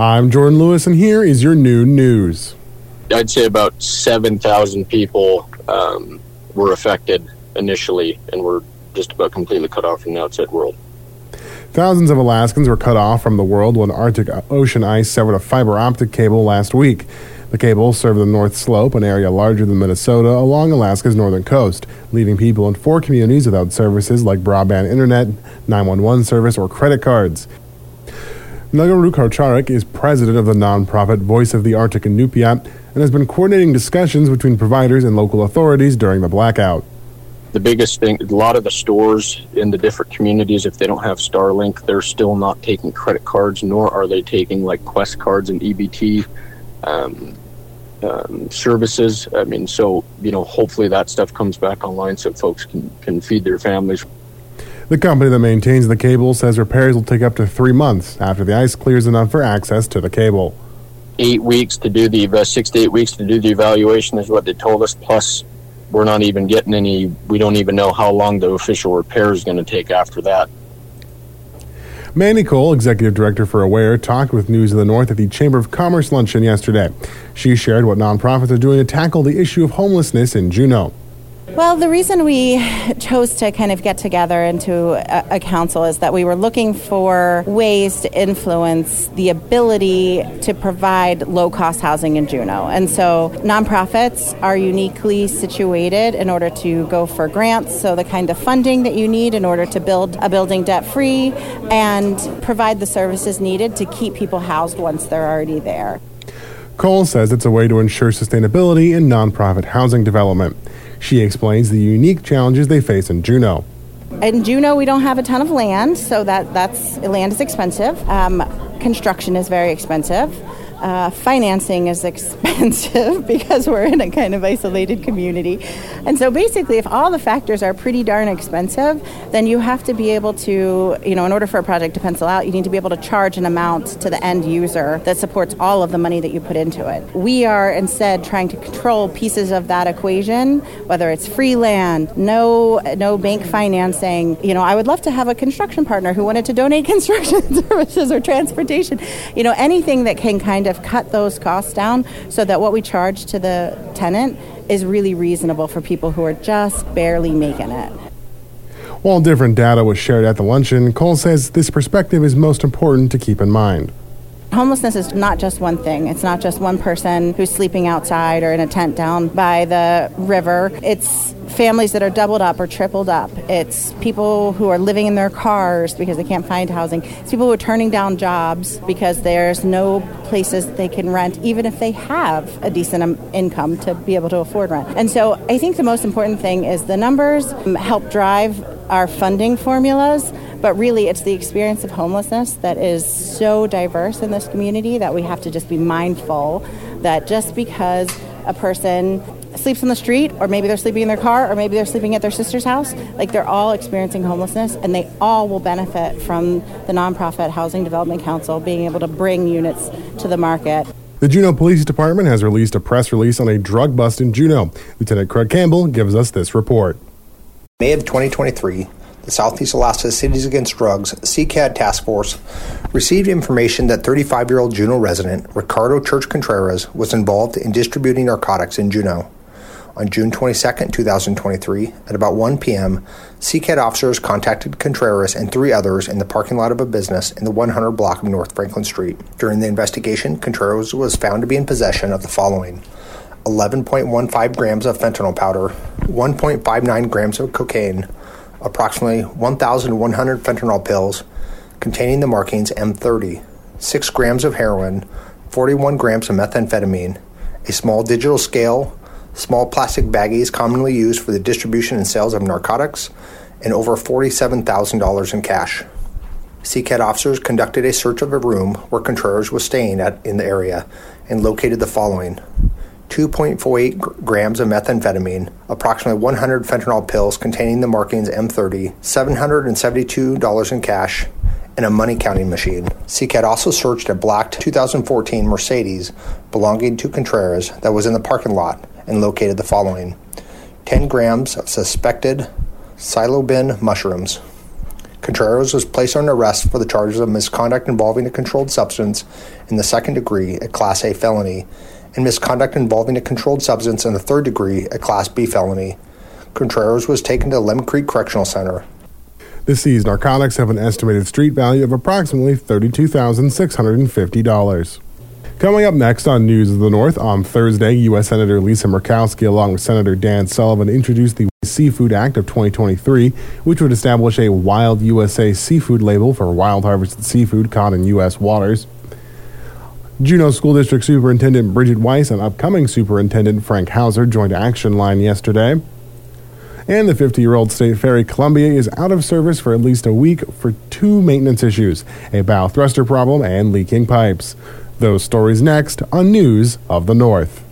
I'm Jordan Lewis, and here is your new news. I'd say about 7,000 people were affected initially and were just about completely cut off from the outside world. Thousands of Alaskans were cut off from the world when Arctic Ocean ice severed a fiber optic cable last week. The cable served the North Slope, an area larger than Minnesota, along Alaska's northern coast, leaving people in four communities without services like broadband internet, 911 service, or credit cards. Nagaruk Harcharik is president of the nonprofit Voice of the Arctic and Nupiat and has been coordinating discussions between providers and local authorities during the blackout. The biggest thing, a lot of the stores in the different communities, if they don't have Starlink, they're still not taking credit cards, nor are they taking like Quest cards and EBT services. I mean, so, you know, hopefully that stuff comes back online so folks can feed their families. The company that maintains the cable says repairs will take up to 3 months after the ice clears enough for access to the cable. 8 weeks to do the 6 to 8 weeks to do the evaluation is what they told us, plus we're not even getting any, we don't even know how long the official repair is going to take after that. Mandy Cole, executive director for AWARE, talked with News of the North at the Chamber of Commerce luncheon yesterday. She shared what nonprofits are doing to tackle the issue of homelessness in Juneau. Well, the reason we chose to kind of get together into a council is that we were looking for ways to influence the ability to provide low-cost housing in Juneau. And so nonprofits are uniquely situated in order to go for grants, so the kind of funding that you need in order to build a building debt-free and provide the services needed to keep people housed once they're already there. Cole says it's a way to ensure sustainability in nonprofit housing development. She explains the unique challenges they face in Juneau. In Juneau, we don't have a ton of land, so that's land is expensive. Construction is very expensive. Financing is expensive because we're in a kind of isolated community. And so basically, if all the factors are pretty darn expensive, then you have to be able to, you know, in order for a project to pencil out, you need to be able to charge an amount to the end user that supports all of the money that you put into it. We are instead trying to control pieces of that equation, whether it's free land, no bank financing. You know, I would love to have a construction partner who wanted to donate construction services or transportation, you know, anything that can kind of cut those costs down so that what we charge to the tenant is really reasonable for people who are just barely making it. While different data was shared at the luncheon, Cole says this perspective is most important to keep in mind. Homelessness is not just one thing. It's not just one person who's sleeping outside or in a tent down by the river. It's families that are doubled up or tripled up. It's people who are living in their cars because they can't find housing. It's people who are turning down jobs because there's no places they can rent, even if they have a decent income to be able to afford rent. And so I think the most important thing is the numbers help drive our funding formulas. But really, it's the experience of homelessness that is so diverse in this community that we have to just be mindful that just because a person sleeps on the street, or maybe they're sleeping in their car, or maybe they're sleeping at their sister's house, like they're all experiencing homelessness, and they all will benefit from the Nonprofit Housing Development Council being able to bring units to the market. The Juneau Police Department has released a press release on a drug bust in Juneau. Lieutenant Craig Campbell gives us this report. May of 2023, the Southeast Alaska Cities Against Drugs CCAD Task Force received information that 35-year-old Juneau resident Ricardo Church Contreras was involved in distributing narcotics in Juneau. On June 22, 2023, at about 1 p.m., CCAD officers contacted Contreras and three others in the parking lot of a business in the 100 block of North Franklin Street. During the investigation, Contreras was found to be in possession of the following: 11.15 grams of fentanyl powder, 1.59 grams of cocaine, approximately 1,100 fentanyl pills containing the markings M30, 6 grams of heroin, 41 grams of methamphetamine, a small digital scale, small plastic baggies commonly used for the distribution and sales of narcotics, and over $47,000 in cash. CCAD officers conducted a search of a room where Contreras was staying in the area and located the following: 2.48 grams of methamphetamine, approximately 100 fentanyl pills containing the markings M30, $772 in cash, and a money counting machine. CCAD also searched a blacked 2014 Mercedes belonging to Contreras that was in the parking lot and located the following: 10 grams of suspected psilocybin mushrooms. Contreras was placed under arrest for the charges of misconduct involving a controlled substance in the second degree, a Class A felony, and misconduct involving a controlled substance in the third degree, a Class B felony. Contreras was taken to Lemon Creek Correctional Center. The seized narcotics have an estimated street value of approximately $32,650. Coming up next on News of the North, on Thursday, U.S. Senator Lisa Murkowski, along with Senator Dan Sullivan, introduced the Seafood Act of 2023, which would establish a Wild USA Seafood label for wild harvested seafood caught in U.S. waters. Juneau School District Superintendent Bridget Weiss and upcoming Superintendent Frank Hauser joined Action Line yesterday. And the 50-year-old state ferry Columbia is out of service for at least a week for two maintenance issues, a bow thruster problem and leaking pipes. Those stories next on News of the North.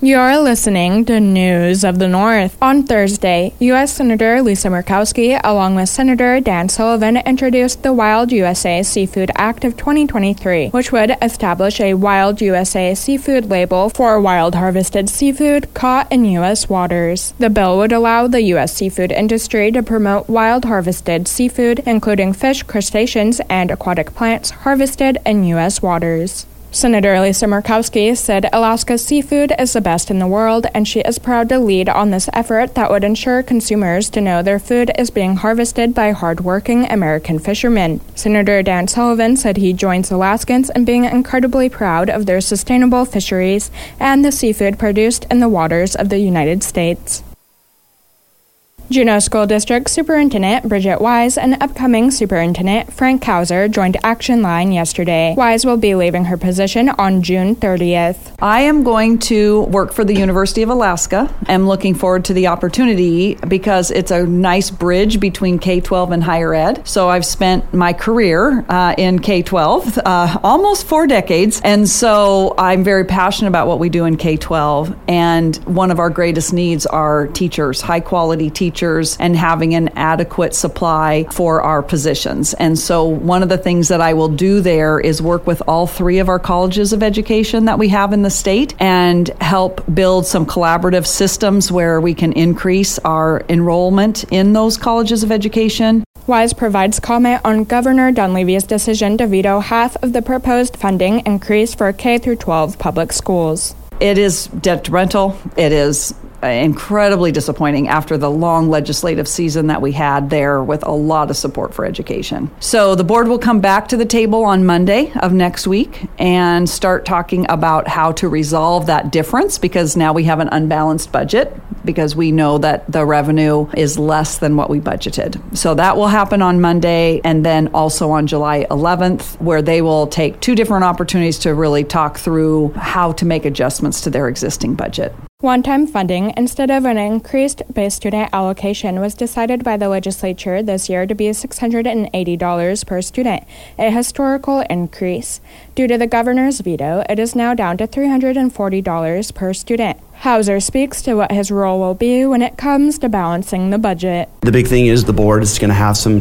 You're listening to News of the North. On Thursday, U.S. Senator Lisa Murkowski, along with Senator Dan Sullivan, introduced the Wild USA Seafood Act of 2023, which would establish a Wild USA Seafood label for wild harvested seafood caught in U.S. waters. The bill would allow the U.S. seafood industry to promote wild harvested seafood, including fish, crustaceans, and aquatic plants harvested in U.S. waters. Senator Lisa Murkowski said Alaska's seafood is the best in the world, and she is proud to lead on this effort that would ensure consumers to know their food is being harvested by hardworking American fishermen. Senator Dan Sullivan said he joins Alaskans in being incredibly proud of their sustainable fisheries and the seafood produced in the waters of the United States. Juneau School District Superintendent Bridget Weiss and upcoming Superintendent Frank Hauser joined Action Line yesterday. Weiss will be leaving her position on June 30th. I am going to work for the University of Alaska. I'm looking forward to the opportunity because it's a nice bridge between K-12 and higher ed. So I've spent my career in K-12, almost 4 decades. And so I'm very passionate about what we do in K-12. And one of our greatest needs are teachers, high-quality teachers, and having an adequate supply for our positions. And so one of the things that I will do there is work with all three of our colleges of education that we have in the state and help build some collaborative systems where we can increase our enrollment in those colleges of education. Wise provides comment on Governor Dunleavy's decision to veto half of the proposed funding increase for K-12 public schools. It is detrimental. It is incredibly disappointing after the long legislative season that we had there with a lot of support for education. So the board will come back to the table on Monday of next week and start talking about how to resolve that difference, because now we have an unbalanced budget because we know that the revenue is less than what we budgeted. So that will happen on Monday, and then also on July 11th, where they will take two different opportunities to really talk through how to make adjustments to their existing budget. One-time funding instead of an increased base student allocation was decided by the legislature this year to be $680 per student, a historical increase. Due to the governor's veto, it is now down to $340 per student. Hauser speaks to what his role will be when it comes to balancing the budget. The big thing is the board is going to have some,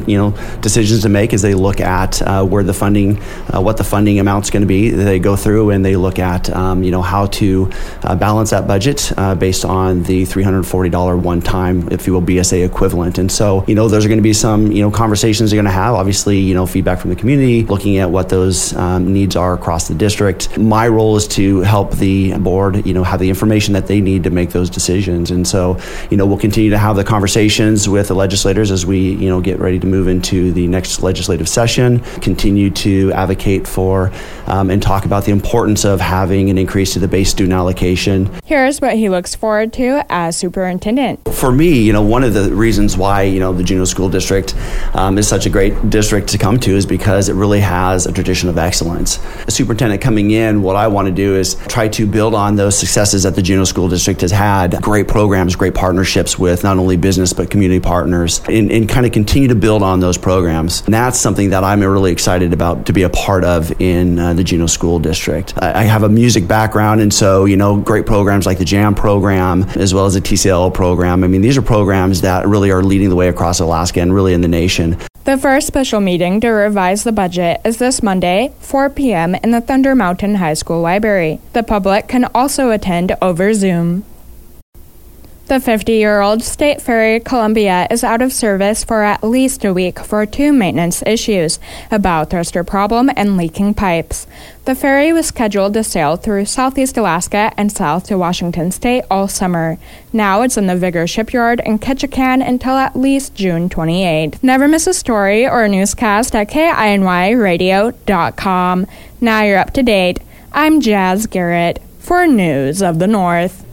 decisions to make as they look at where the funding, what the funding amount's going to be. They go through and they look at, how to balance that budget based on the $340 one-time, if you will, BSA equivalent. And so, there's going to be some, conversations they're going to have. Obviously, feedback from the community, looking at what those needs are across the district. My role is to help the board, have the information that they need to make those decisions. And so, we'll continue to have the conversations with the legislators as we, get ready to move into the next legislative session, continue to advocate for and talk about the importance of having an increase to the base student allocation. Here's what he looks forward to as superintendent. For me, one of the reasons why, the Juneau School District is such a great district to come to is because it really has a tradition of excellence. A superintendent coming in, what I want to do is try to build on those successes that the Juneau School District has had, great programs, great partnerships with not only business but community partners, and kind of continue to build on those programs. And that's something that I'm really excited about to be a part of in the Juneau School District. I have a music background, and so, great programs like the JAM program as well as the TCL program. I mean, these are programs that really are leading the way across Alaska and really in the nation. The first special meeting to revise the budget is this Monday, 4 p.m. in the Thunder Mountain High School Library. The public can also attend over Zoom. The 50-year-old State Ferry Columbia is out of service for at least a week for two maintenance issues, a bow thruster problem and leaking pipes. The ferry was scheduled to sail through southeast Alaska and south to Washington State all summer. Now it's in the Vigor Shipyard in Ketchikan until at least June 28th. Never miss a story or a newscast at KINYradio.com. Now you're up to date. I'm Jazz Garrett for News of the North.